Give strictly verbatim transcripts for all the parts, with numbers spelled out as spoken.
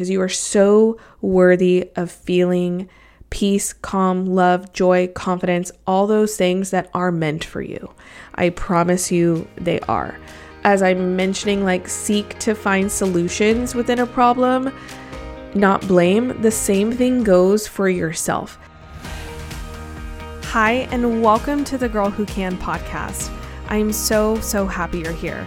because you are so worthy of feeling peace, calm, love, joy, confidence, all those things that are meant for you. I promise you they are. As I'm mentioning, like, seek to find solutions within a problem, not blame. The same thing goes for yourself. Hi, and welcome to the Girl Who Can podcast. I'm so, so happy you're here.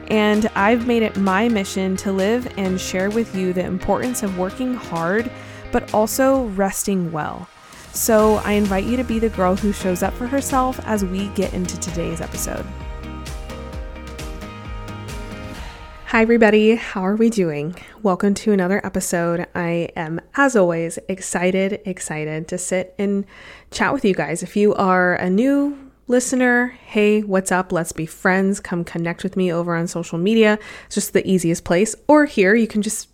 and I've made it my mission to live and share with you the importance of working hard, but also resting well. So I invite you to be the girl who shows up for herself as we get into today's episode. Hi everybody, how are we doing? Welcome to another episode. I am, as always, excited, excited to sit and chat with you guys. If you are a new listener, hey, what's up? Let's be friends. Come connect with me over on social media. It's just the easiest place. Or here, you can just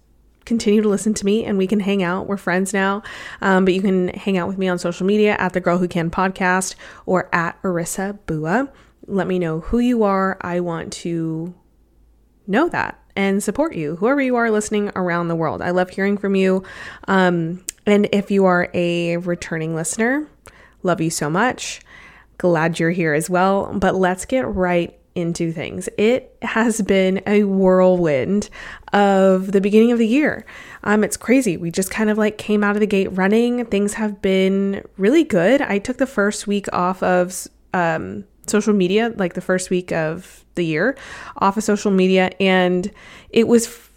continue to listen to me and we can hang out. We're friends now, um, but you can hang out with me on social media at The Girl Who Can Podcast or at Arissa Bua. Let me know who you are. I want to know that and support you, whoever you are listening around the world. I love hearing from you. Um, and if you are a returning listener, love you so much. Glad you're here as well. But let's get right into things. It has been a whirlwind of the beginning of the year. Um, it's crazy. We just kind of like came out of the gate running. Things have been really good. I took the first week off of um, social media, like the first week of the year off of social media. And it was f-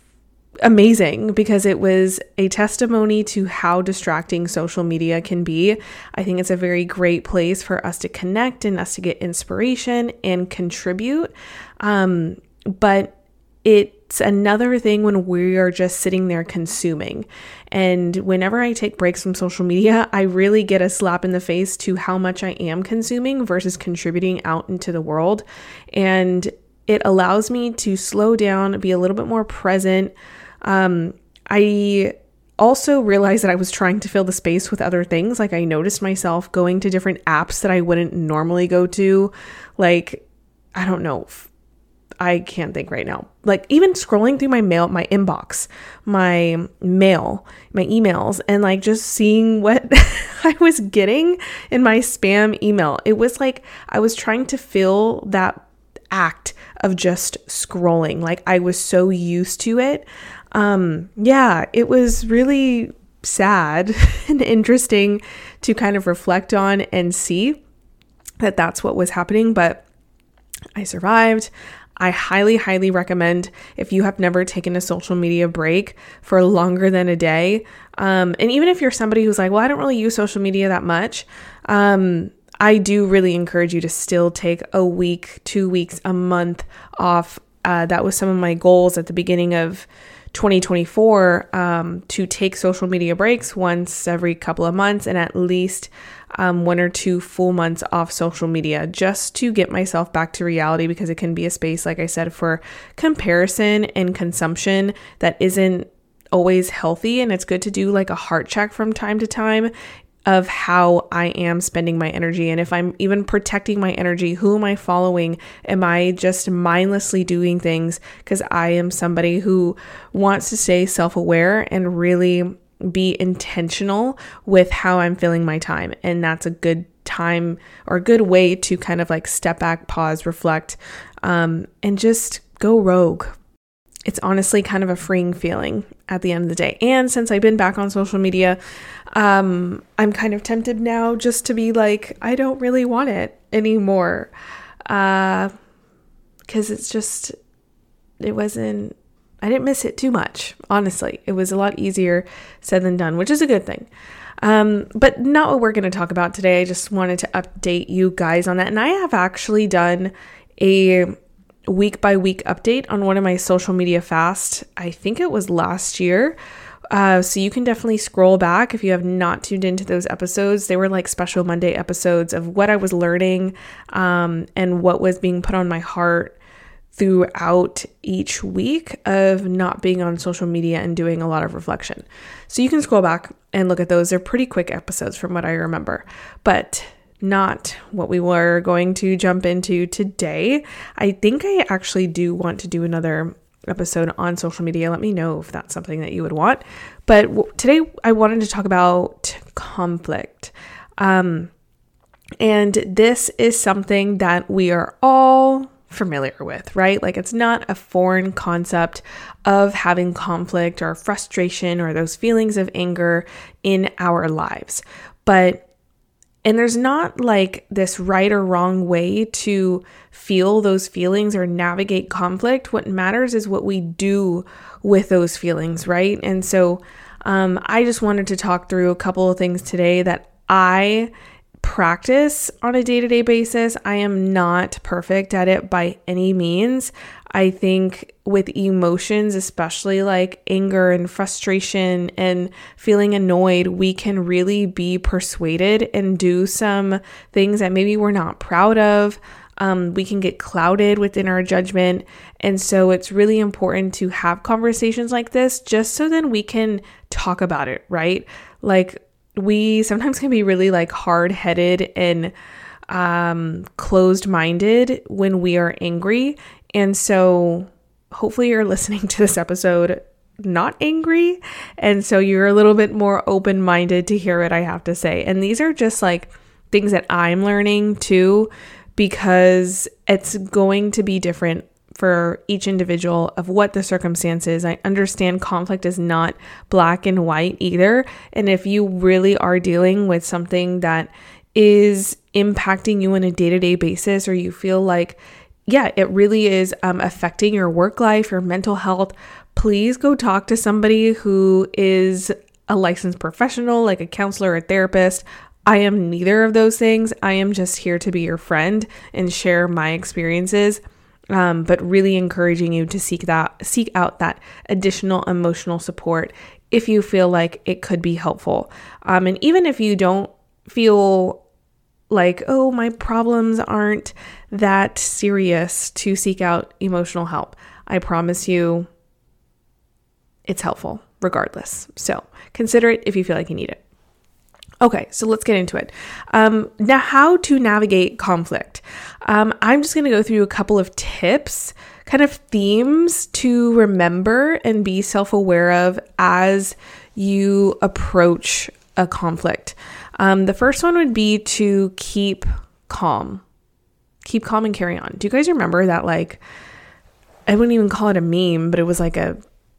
amazing because it was a testimony to how distracting social media can be. I think it's a very great place for us to connect and us to get inspiration and contribute. Um, but it's another thing when we are just sitting there consuming. And whenever I take breaks from social media, I really get a slap in the face to how much I am consuming versus contributing out into the world. And it allows me to slow down, be a little bit more present. Um, I also realized that I was trying to fill the space with other things. Like, I noticed myself going to different apps that I wouldn't normally go to. Like, I don't know. I can't think right now. Like, even scrolling through my mail, my inbox, my mail, my emails, and like just seeing what I was getting in my spam email. It was like I was trying to fill that act of just scrolling. Like, I was so used to it. Um, yeah, it was really sad and interesting to kind of reflect on and see that that's what was happening. But I survived. I highly, highly recommend if you have never taken a social media break for longer than a day. Um, and even if you're somebody who's like, well, I don't really use social media that much. Um, I do really encourage you to still take a week, two weeks, a month off. Uh, that was some of my goals at the beginning of twenty twenty-four, um, to take social media breaks once every couple of months and at least um, one or two full months off social media, just to get myself back to reality, because it can be a space, like I said, for comparison and consumption that isn't always healthy. And it's good to do like a heart check from time to time of how I am spending my energy. And if I'm even protecting my energy, who am I following? Am I just mindlessly doing things? Because I am somebody who wants to stay self-aware and really be intentional with how I'm filling my time. And that's a good time or a good way to kind of like step back, pause, reflect, um, and just go rogue. It's honestly kind of a freeing feeling at the end of the day. And since I've been back on social media, um, I'm kind of tempted now just to be like, I don't really want it. anymore. Uh, cause it's just, it wasn't, I didn't miss it too much. Honestly, it was a lot easier said than done, which is a good thing. Um, but not what we're going to talk about today. I just wanted to update you guys on that. And I have actually done a week by week update on one of my social media fasts. I think it was last year. Uh, so you can definitely scroll back if you have not tuned into those episodes. They were like special Monday episodes of what I was learning, um, and what was being put on my heart throughout each week of not being on social media and doing a lot of reflection. So you can scroll back and look at those. They're pretty quick episodes from what I remember, but not what we were going to jump into today. I think I actually do want to do another episode on social media. Let me know if that's something that you would want. But w- today I wanted to talk about conflict. Um, and this is something that we are all familiar with, right? Like, it's not a foreign concept of having conflict or frustration or those feelings of anger in our lives. But, and there's not like this right or wrong way to feel those feelings or navigate conflict. What matters is what we do with those feelings, right? And so um, I just wanted to talk through a couple of things today that I practice on a day-to-day basis. I am not perfect at it by any means. I think with emotions, especially like anger and frustration and feeling annoyed, we can really be persuaded and do some things that maybe we're not proud of. Um, we can get clouded within our judgment. And so it's really important to have conversations like this just so then we can talk about it, right? Like, we sometimes can be really like hard-headed and um, closed-minded when we are angry. And so hopefully you're listening to this episode not angry. And so you're a little bit more open-minded to hear what I have to say. And these are just like things that I'm learning too, because it's going to be different for each individual of what the circumstance is. I understand conflict is not black and white either. And if you really are dealing with something that is impacting you on a day-to-day basis, or you feel like, yeah, it really is um, affecting your work life, your mental health, please go talk to somebody who is a licensed professional, like a counselor or therapist. I am neither of those things. I am just here to be your friend and share my experiences. Um, but really encouraging you to seek that, seek out that additional emotional support if you feel like it could be helpful. Um, and even if you don't feel like, oh, my problems aren't that serious, to seek out emotional help. I promise you it's helpful regardless. So consider it if you feel like you need it. Okay, so let's get into it. Um, now, how to navigate conflict. Um, I'm just going to go through a couple of tips, kind of themes to remember and be self-aware of as you approach a conflict. Um, the first one would be to keep calm. Keep calm and carry on. Do you guys remember that, like, I wouldn't even call it a meme, but it was like a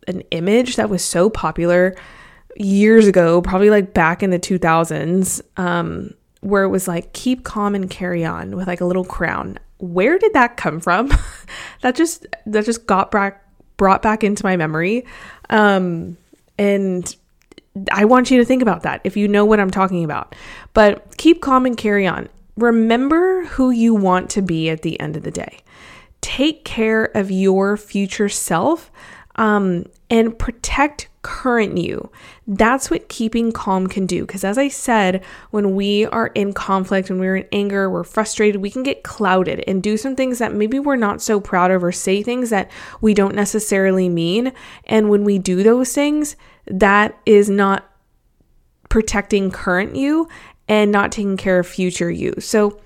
an image that was so popular years ago, probably like back in the two thousands, um, where it was like, keep calm and carry on, with like a little crown. Where did that come from? that just, that just got back, brought back into my memory. Um, and I want you to think about that if you know what I'm talking about, but keep calm and carry on. Remember who you want to be at the end of the day. Take care of your future self, um, and protect current you. That's what keeping calm can do. Because as I said, when we are in conflict, when we're in anger, we're frustrated, we can get clouded and do some things that maybe we're not so proud of, or say things that we don't necessarily mean. And when we do those things, that is not protecting current you and not taking care of future you. So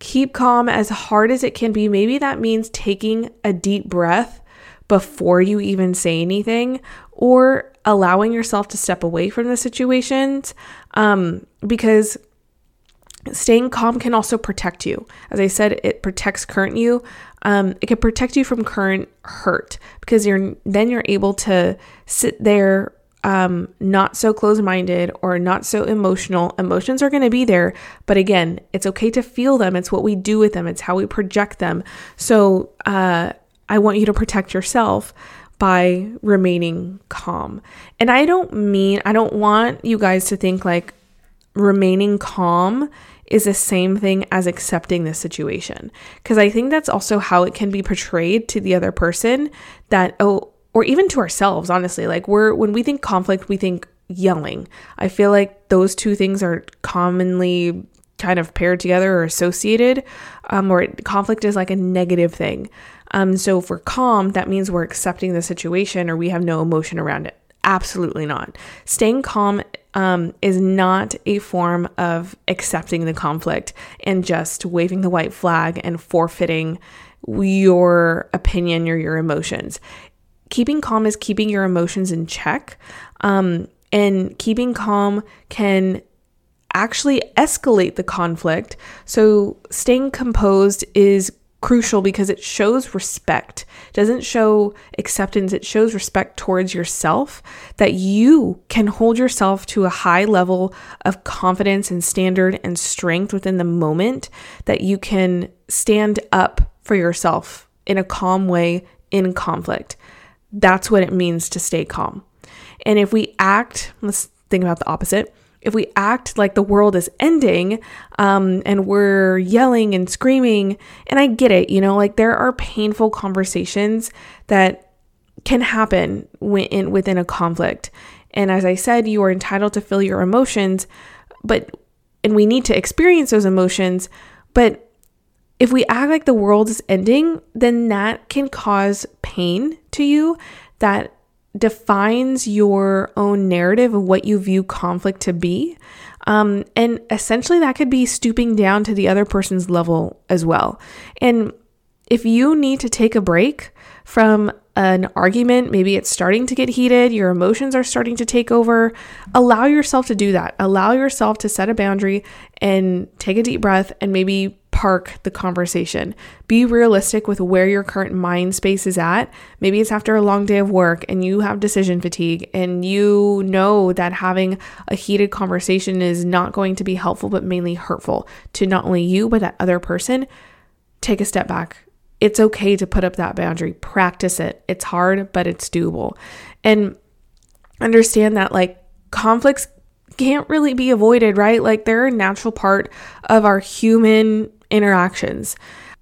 keep calm as hard as it can be. Maybe that means taking a deep breath before you even say anything, or allowing yourself to step away from the situations, um, because staying calm can also protect you. As I said, it protects current you. Um, it can protect you from current hurt, because you're then you're able to sit there um, not so closed-minded or not so emotional. Emotions are going to be there, but again, it's okay to feel them. It's what we do with them. It's how we project them. So uh, I want you to protect yourself by remaining calm. And I don't mean, I don't want you guys to think like remaining calm is the same thing as accepting the situation. Because I think that's also how it can be portrayed to the other person, that, oh, or even to ourselves, honestly. Like we're, when we think conflict, we think yelling. I feel like those two things are commonly kind of paired together or associated, um, or conflict is like a negative thing. Um, so if we're calm, that means we're accepting the situation or we have no emotion around it. Absolutely not. Staying calm um, is not a form of accepting the conflict and just waving the white flag and forfeiting your opinion or your emotions. Keeping calm is keeping your emotions in check. Um, and keeping calm can actually escalate the conflict. So staying composed is crucial because it shows respect. It doesn't show acceptance. It shows respect towards yourself, that you can hold yourself to a high level of confidence and standard and strength within the moment, that you can stand up for yourself in a calm way in conflict. That's what it means to stay calm. And if we act, let's think about the opposite. If we act like the world is ending, um, and we're yelling and screaming, and I get it, you know, like there are painful conversations that can happen within, within a conflict. And as I said, you are entitled to feel your emotions, but, and we need to experience those emotions. But if we act like the world is ending, then that can cause pain to you that defines your own narrative of what you view conflict to be. Um, and essentially that could be stooping down to the other person's level as well. And if you need to take a break from an argument, maybe it's starting to get heated, your emotions are starting to take over, allow yourself to do that. Allow yourself to set a boundary and take a deep breath and maybe park the conversation. Be realistic with where your current mind space is at. Maybe it's after a long day of work and you have decision fatigue and you know that having a heated conversation is not going to be helpful, but mainly hurtful to not only you, but that other person. Take a step back. It's okay to put up that boundary. Practice it. It's hard, but it's doable. And understand that like conflicts can't really be avoided, right? Like they're a natural part of our human interactions.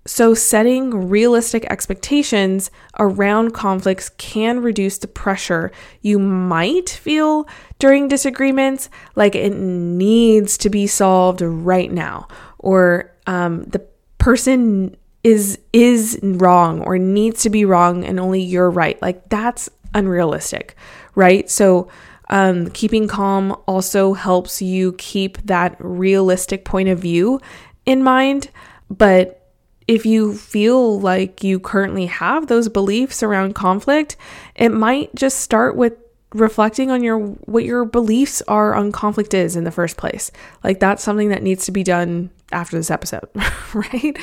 So setting realistic expectations around conflicts can reduce the pressure you might feel during disagreements, like it needs to be solved right now, or um, the person is is wrong or needs to be wrong and only you're right. Like that's unrealistic, right? So um, keeping calm also helps you keep that realistic point of view in mind. But if you feel like you currently have those beliefs around conflict, it might just start with reflecting on your what your beliefs are on conflict is in the first place. Like that's something that needs to be done after this episode, right?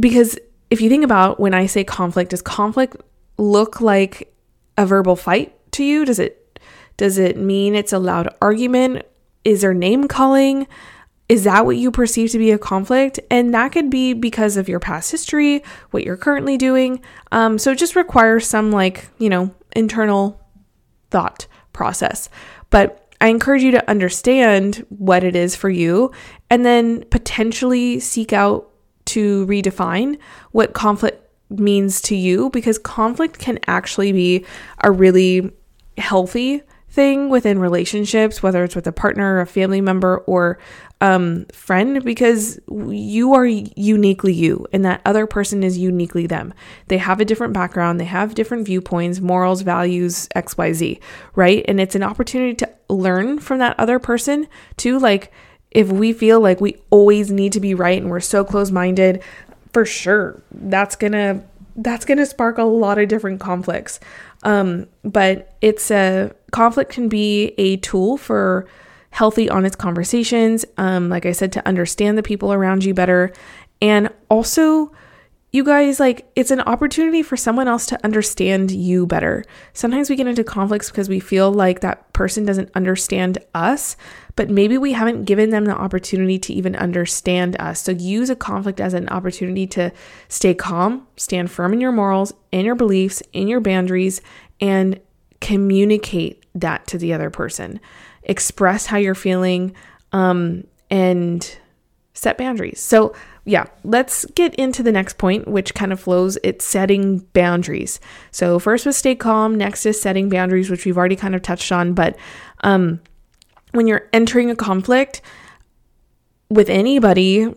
Because if you think about when I say conflict, does conflict look like a verbal fight to you? Does it does it mean it's a loud argument? Is there name calling? Is that what you perceive to be a conflict? And that could be because of your past history, what you're currently doing. Um, so it just requires some like, you know, internal thought process. But I encourage you to understand what it is for you and then potentially seek out to redefine what conflict means to you, because conflict can actually be a really healthy thing within relationships, whether it's with a partner, a family member, or um, friend, because you are uniquely you and that other person is uniquely them. They have a different background. They have different viewpoints, morals, values, X, Y, Z, right? And it's an opportunity to learn from that other person too. Like if we feel like we always need to be right and we're so closed-minded, for sure, that's gonna, that's gonna spark a lot of different conflicts. Um, but it's a conflict can be a tool for healthy, honest conversations. Um, like I said, to understand the people around you better. And also You guys, like, it's an opportunity for someone else to understand you better. Sometimes we get into conflicts because we feel like that person doesn't understand us, but maybe we haven't given them the opportunity to even understand us. So use a conflict as an opportunity to stay calm, stand firm in your morals, in your beliefs, in your boundaries, and communicate that to the other person. Express how you're feeling, um, and set boundaries. So yeah, let's get into the next point, which kind of flows. It's setting boundaries. So first was stay calm. Next is setting boundaries, which we've already kind of touched on. But um, when you're entering a conflict with anybody,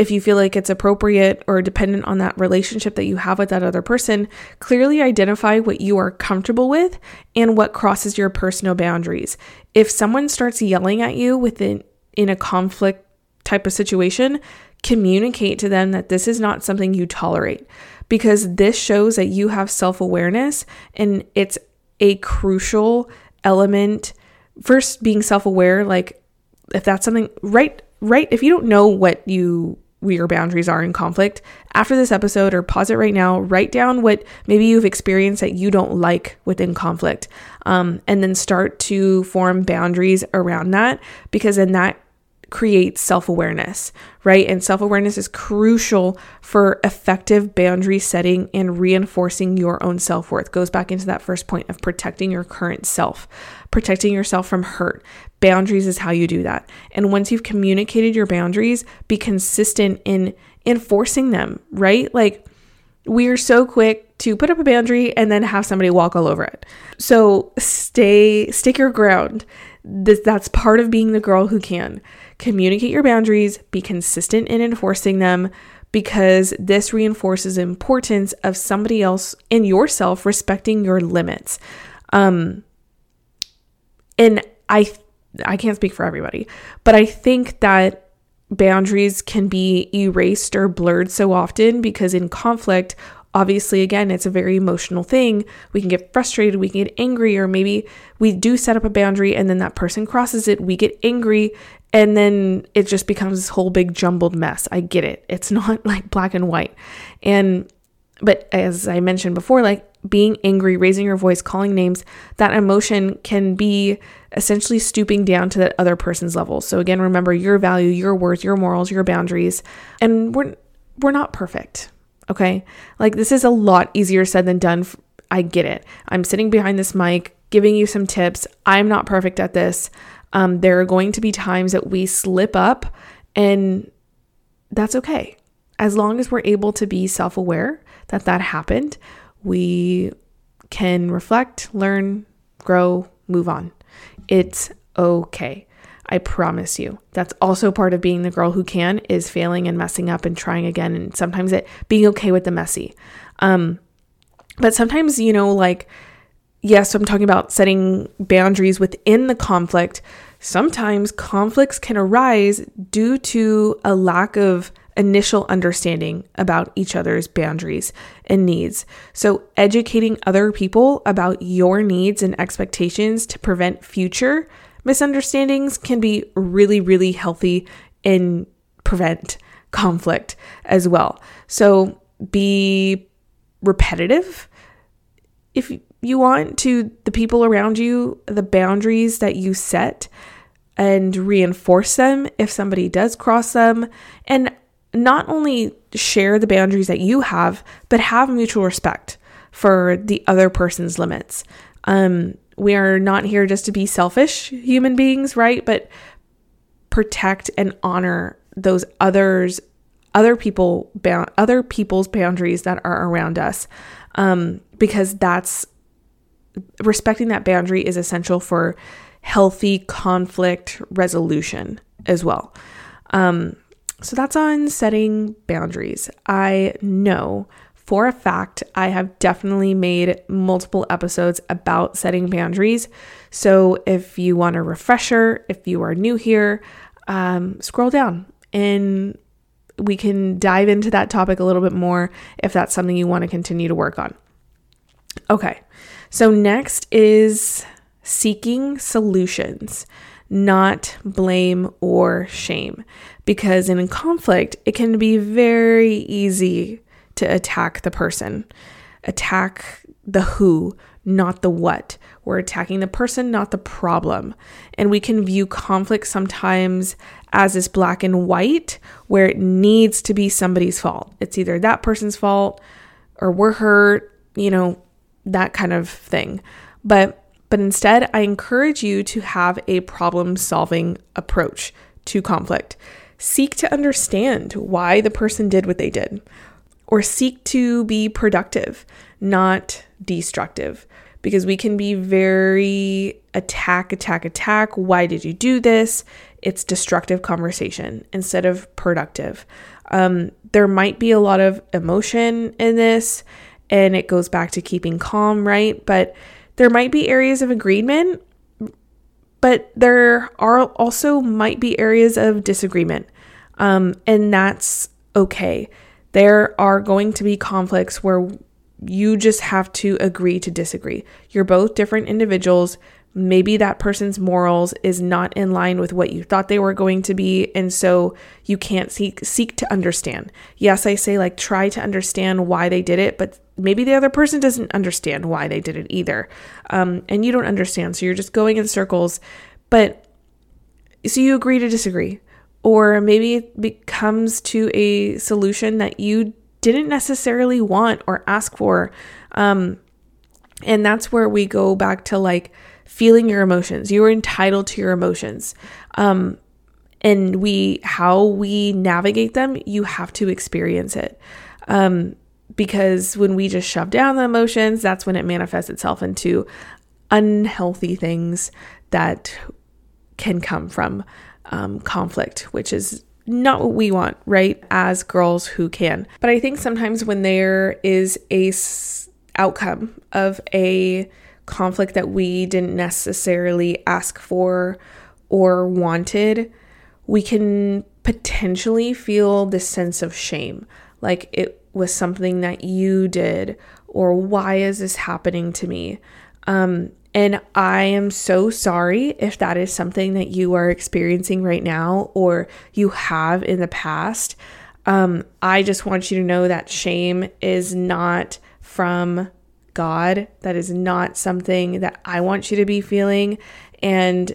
if you feel like it's appropriate or dependent on that relationship that you have with that other person, clearly identify what you are comfortable with and what crosses your personal boundaries. If someone starts yelling at you within in a conflict type of situation, communicate to them that this is not something you tolerate, because this shows that you have self-awareness, and it's a crucial element. First, being self-aware, like if that's something, right, right. If you don't know what you, where your boundaries are in conflict, after this episode or pause it right now, write down what maybe you've experienced that you don't like within conflict. Um, and then start to form boundaries around that, because then that creates self-awareness, right? And self-awareness is crucial for effective boundary setting and reinforcing your own self-worth. Goes back into that first point of protecting your current self, protecting yourself from hurt. Boundaries is how you do that. And once you've communicated your boundaries, be consistent in enforcing them, right? Like, we are so quick to put up a boundary and then have somebody walk all over it. So stay, stick your ground. This, that's part of being the girl who can. Communicate your boundaries, be consistent in enforcing them, because this reinforces the importance of somebody else and yourself respecting your limits. Um, and I, I can't speak for everybody, but I think that boundaries can be erased or blurred so often, because in conflict, obviously, again, it's a very emotional thing. We can get frustrated, we can get angry, or maybe we do set up a boundary and then that person crosses it, we get angry, and then it just becomes this whole big jumbled mess. I get it. It's not like black and white. And, but as I mentioned before, like being angry, raising your voice, calling names, that emotion can be essentially stooping down to that other person's level. So again, remember your value, your worth, your morals, your boundaries, and we're, we're not perfect. Okay. Like, this is a lot easier said than done. I get it. I'm sitting behind this mic, giving you some tips. I'm not perfect at this. Um, there are going to be times that we slip up, and that's okay. As long as we're able to be self-aware that that happened, we can reflect, learn, grow, move on. It's okay. I promise you. That's also part of being the girl who can, is failing and messing up and trying again. And sometimes it being okay with the messy. Um, but sometimes, you know, like, yes, yeah, so I'm talking about setting boundaries within the conflict. Sometimes conflicts can arise due to a lack of initial understanding about each other's boundaries and needs. So educating other people about your needs and expectations to prevent future misunderstandings can be really, really healthy and prevent conflict as well. So be repetitive if you want to the people around you, the boundaries that you set, and reinforce them if somebody does cross them. And not only share the boundaries that you have, but have mutual respect for the other person's limits. Um, We are not here just to be selfish human beings, right? But protect and honor those others, other people, bound, other people's boundaries that are around us, um, because that's respecting that boundary is essential for healthy conflict resolution as well. Um, so that's on setting boundaries. I know. For a fact, I have definitely made multiple episodes about setting boundaries. So if you want a refresher, if you are new here, um, scroll down and we can dive into that topic a little bit more if that's something you want to continue to work on. Okay, so next is seeking solutions, not blame or shame. Because in conflict, it can be very easy to attack the person. Attack the who, not the what. We're attacking the person, not the problem. And we can view conflict sometimes as this black and white where it needs to be somebody's fault. It's either that person's fault or we're hurt, you know, that kind of thing. But but instead, I encourage you to have a problem-solving approach to conflict. Seek to understand why the person did what they did, or seek to be productive, not destructive, because we can be very attack, attack, attack. Why did you do this? It's destructive conversation instead of productive. Um, there might be a lot of emotion in this, and it goes back to keeping calm, right? But there might be areas of agreement, but there are also might be areas of disagreement, um, and that's okay. There are going to be conflicts where you just have to agree to disagree. You're both different individuals. Maybe that person's morals is not in line with what you thought they were going to be, and so you can't seek, seek to understand. Yes, I say like try to understand why they did it, but maybe the other person doesn't understand why they did it either, um, and you don't understand, so you're just going in circles. But so you agree to disagree, or maybe it comes to a solution that you didn't necessarily want or ask for, um, and that's where we go back to like feeling your emotions. You are entitled to your emotions. Um, and we, how we navigate them, you have to experience it. Um, because when we just shove down the emotions, that's when it manifests itself into unhealthy things that can come from um, conflict, which is not what we want, right? As girls who can. But I think sometimes when there is a s- outcome of a conflict that we didn't necessarily ask for or wanted, we can potentially feel this sense of shame, like it was something that you did, or why is this happening to me? Um, and I am so sorry if that is something that you are experiencing right now or you have in the past. Um, I just want you to know that shame is not from God. That is not something that I want you to be feeling. And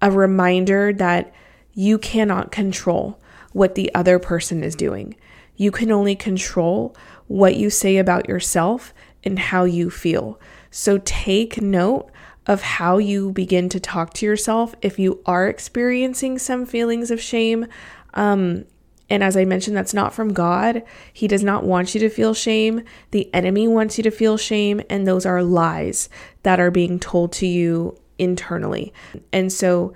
a reminder that you cannot control what the other person is doing. You can only control what you say about yourself and how you feel. So take note of how you begin to talk to yourself if you are experiencing some feelings of shame. Um, And as I mentioned, that's not from God. He does not want you to feel shame. The enemy wants you to feel shame. And those are lies that are being told to you internally. And so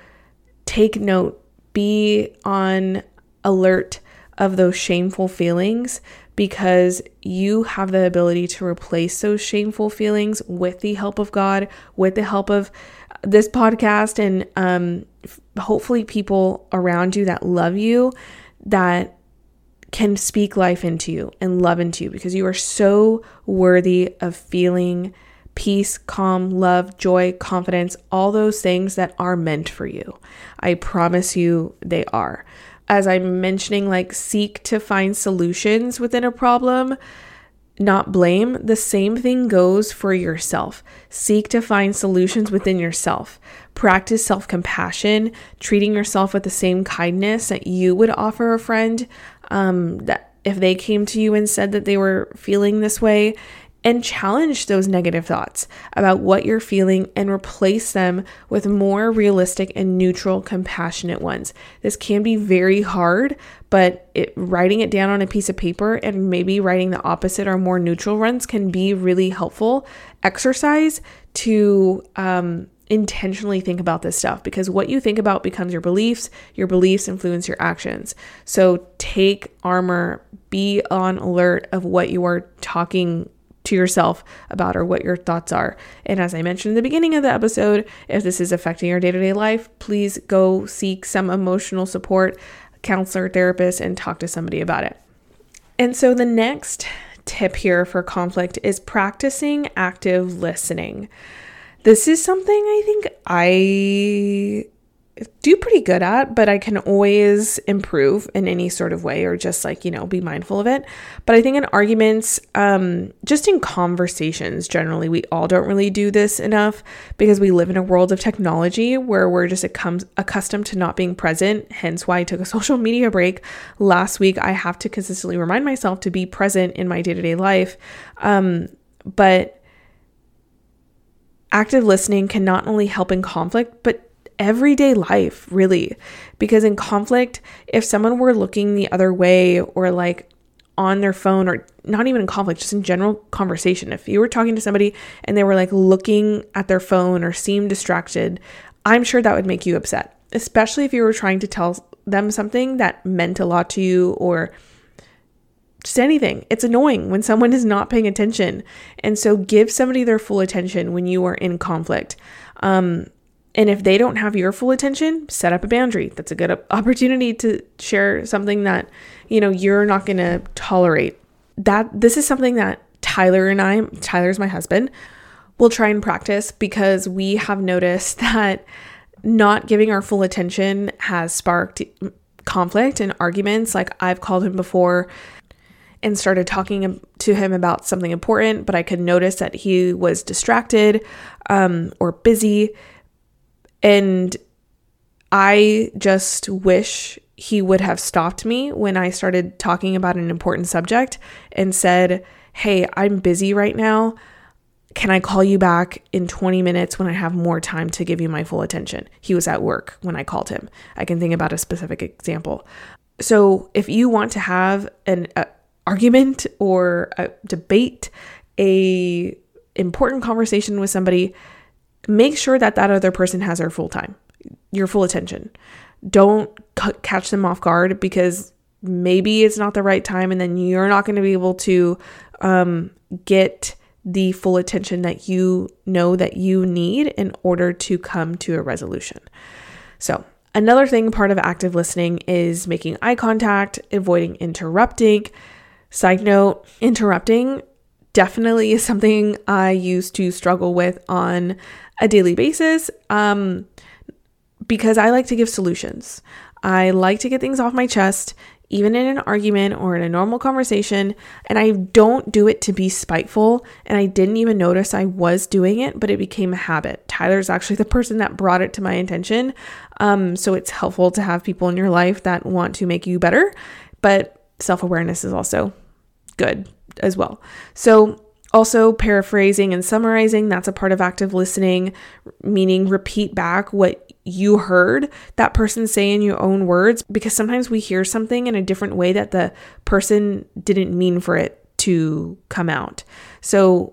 take note, be on alert of those shameful feelings, because you have the ability to replace those shameful feelings with the help of God, with the help of this podcast, and um, hopefully people around you that love you, that can speak life into you and love into you, because you are so worthy of feeling peace, calm, love, joy, confidence, all those things that are meant for you. I promise you they are. As I'm mentioning, like seek to find solutions within a problem, not blame. The same thing goes for yourself. Seek to find solutions within yourself. Practice self-compassion, treating yourself with the same kindness that you would offer a friend, um, that if they came to you and said that they were feeling this way, and challenge those negative thoughts about what you're feeling and replace them with more realistic and neutral, compassionate ones. This can be very hard, but it, writing it down on a piece of paper and maybe writing the opposite or more neutral ones can be really helpful exercise to um, intentionally think about this stuff, because what you think about becomes your beliefs. Your beliefs influence your actions. So take armor, be on alert of what you are talking about to yourself about, or what your thoughts are. And as I mentioned in the beginning of the episode, if this is affecting your day-to-day life, please go seek some emotional support, counselor, therapist, and talk to somebody about it. And so the next tip here for conflict is practicing active listening. This is something I think I do pretty good at, but I can always improve in any sort of way, or just like, you know, be mindful of it. But I think in arguments, um, just in conversations generally, we all don't really do this enough because we live in a world of technology where we're just accustomed to not being present. Hence why I took a social media break last week. I have to consistently remind myself to be present in my day-to-day life. Um, but active listening can not only help in conflict, but everyday life, really, because in conflict, if someone were looking the other way or like on their phone, or not even in conflict, just in general conversation, if you were talking to somebody and they were like looking at their phone or seemed distracted, I'm sure that would make you upset, especially if you were trying to tell them something that meant a lot to you or just anything. It's annoying when someone is not paying attention. And so give somebody their full attention when you are in conflict. Um, And if they don't have your full attention, set up a boundary. That's a good opportunity to share something that, you know, you're not going to tolerate. That this is something that Tyler and I, Tyler's my husband, will try and practice, because we have noticed that not giving our full attention has sparked conflict and arguments. Like, I've called him before and started talking to him about something important, but I could notice that he was distracted um, or busy. And I just wish he would have stopped me when I started talking about an important subject and said, hey, I'm busy right now. Can I call you back in twenty minutes when I have more time to give you my full attention? He was at work when I called him. I can think about a specific example. So if you want to have an uh, argument or a debate, a important conversation with somebody, make sure that that other person has their full time, your full attention. Don't c- catch them off guard, because maybe it's not the right time, and then you're not going to be able to um, get the full attention that you know that you need in order to come to a resolution. So another thing, part of active listening is making eye contact, avoiding interrupting. Side note, interrupting definitely is something I used to struggle with on a daily basis, um, because I like to give solutions. I like to get things off my chest, even in an argument or in a normal conversation, and I don't do it to be spiteful, and I didn't even notice I was doing it, but it became a habit. Tyler's actually the person that brought it to my attention, um, so it's helpful to have people in your life that want to make you better, but self-awareness is also good as well. So also paraphrasing and summarizing, that's a part of active listening, meaning repeat back what you heard that person say in your own words, because sometimes we hear something in a different way that the person didn't mean for it to come out. So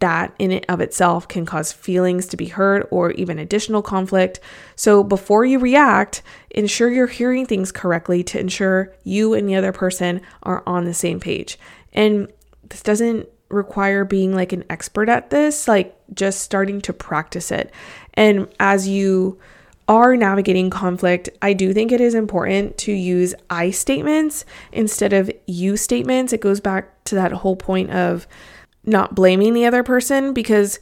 that in and of itself can cause feelings to be hurt or even additional conflict. So before you react, ensure you're hearing things correctly to ensure you and the other person are on the same page. And this doesn't require being like an expert at this, like just starting to practice it. And as you are navigating conflict, I do think it is important to use I statements instead of you statements. It goes back to that whole point of not blaming the other person, because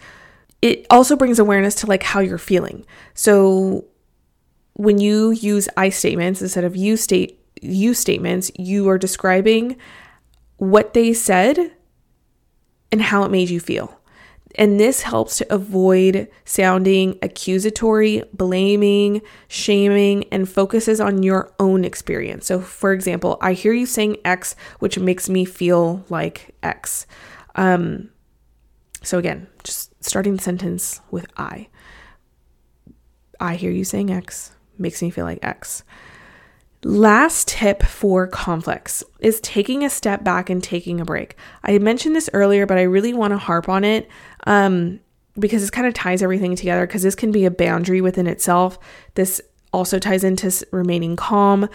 it also brings awareness to like how you're feeling. So when you use I statements instead of you state you statements, you are describing what they said and how it made you feel. And this helps to avoid sounding accusatory, blaming, shaming, and focuses on your own experience. So for example, I hear you saying X, which makes me feel like X. Um, so again, just starting the sentence with I. I hear you saying X, makes me feel like X. Last tip for conflicts is taking a step back and taking a break. I mentioned this earlier, but I really want to harp on it um, because this kind of ties everything together, because this can be a boundary within itself. This also ties into remaining calm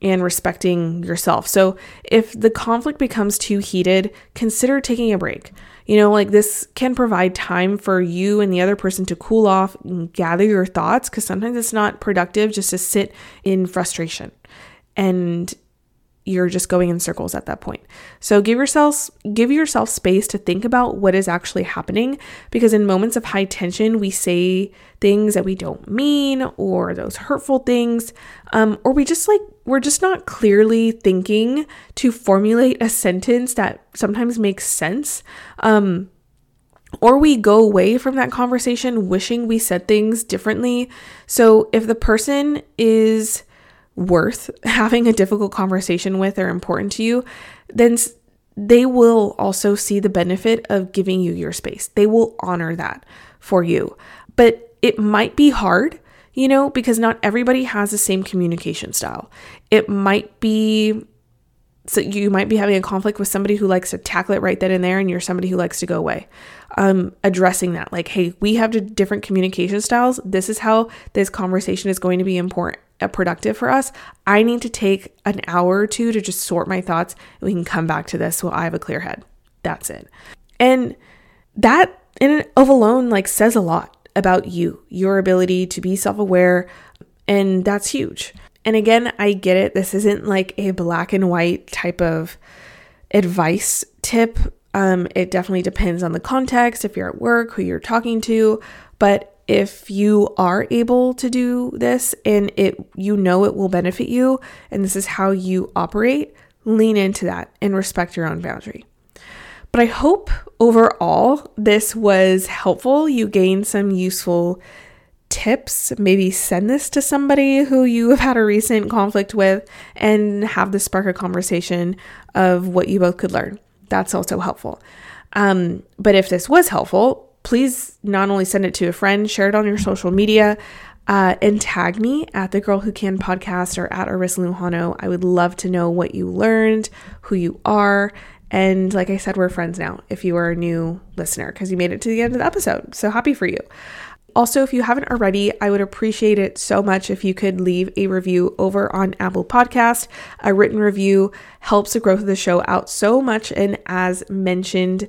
and respecting yourself. So if the conflict becomes too heated, consider taking a break. You know, like this can provide time for you and the other person to cool off and gather your thoughts, because sometimes it's not productive just to sit in frustration. And you're just going in circles at that point. So give yourself, give yourself space to think about what is actually happening, because in moments of high tension, we say things that we don't mean, or those hurtful things, um, or we just like, we're just not clearly thinking to formulate a sentence that sometimes makes sense. Um, Or we go away from that conversation wishing we said things differently. So if the person is worth having a difficult conversation with or important to you, then they will also see the benefit of giving you your space. They will honor that for you. But it might be hard, you know, because not everybody has the same communication style. It might be... So you might be having a conflict with somebody who likes to tackle it right then and there, and you're somebody who likes to go away. Um, addressing that, like, hey, we have different communication styles. This is how this conversation is going to be important, uh, productive for us. I need to take an hour or two to just sort my thoughts, and we can come back to this so I have a clear head. That's it. And that in and of alone, like, says a lot about you, your ability to be self-aware, and that's huge. And again, I get it. This isn't like a black and white type of advice tip. Um, it definitely depends on the context, if you're at work, who you're talking to. But if you are able to do this and it, you know, it will benefit you, and this is how you operate, lean into that and respect your own boundary. But I hope overall this was helpful. You gained some useful tips. Maybe send this to somebody who you have had a recent conflict with and have this spark a conversation of what you both could learn. That's also helpful. Um, but if this was helpful, please not only send it to a friend, share it on your social media, uh, and tag me at the Girl Who Can podcast or at Arissa Lujano. I would love to know what you learned, who you are. And like I said, we're friends now if you are a new listener, because you made it to the end of the episode. So happy for you. Also, if you haven't already, I would appreciate it so much if you could leave a review over on Apple Podcast. A written review helps the growth of the show out so much. And as mentioned,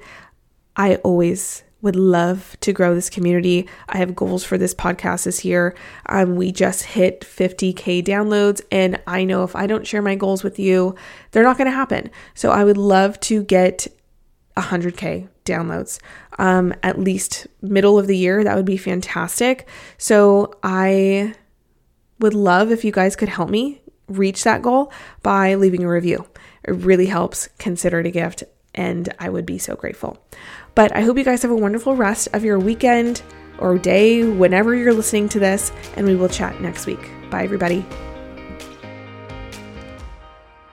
I always would love to grow this community. I have goals for this podcast this year. Um, we just hit fifty thousand downloads, and I know if I don't share my goals with you, they're not going to happen. So I would love to get one hundred thousand downloads, um, at least middle of the year. That would be fantastic. So I would love if you guys could help me reach that goal by leaving a review. It really helps. Consider it a gift, and I would be so grateful. But I hope you guys have a wonderful rest of your weekend or day, whenever you're listening to this, and we will chat next week. Bye, everybody.